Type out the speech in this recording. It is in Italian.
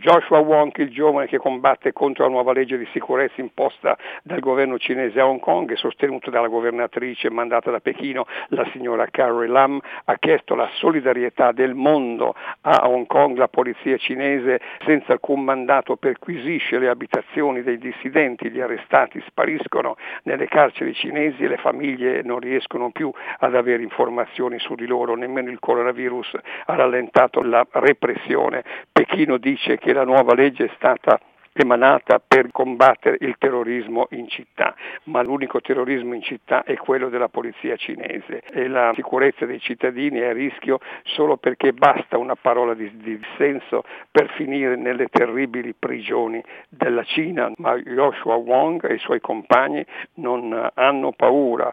Joshua Wong, il giovane che combatte contro la nuova legge di sicurezza imposta dal governo cinese a Hong Kong e sostenuto dalla governatrice mandata da Pechino, la signora Carrie Lam, ha chiesto la solidarietà del mondo a Hong Kong. La polizia cinese, senza alcun mandato, perquisisce le abitazioni dei dissidenti, gli arrestati spariscono nelle carceri cinesi e le famiglie non riescono più ad avere informazioni su di loro. Nemmeno il coronavirus ha rallentato la repressione. Pechino dice che la nuova legge è stata emanata per combattere il terrorismo in città, ma l'unico terrorismo in città è quello della polizia cinese e la sicurezza dei cittadini è a rischio solo perché basta una parola di dissenso per finire nelle terribili prigioni della Cina. Ma Joshua Wong e i suoi compagni non hanno paura.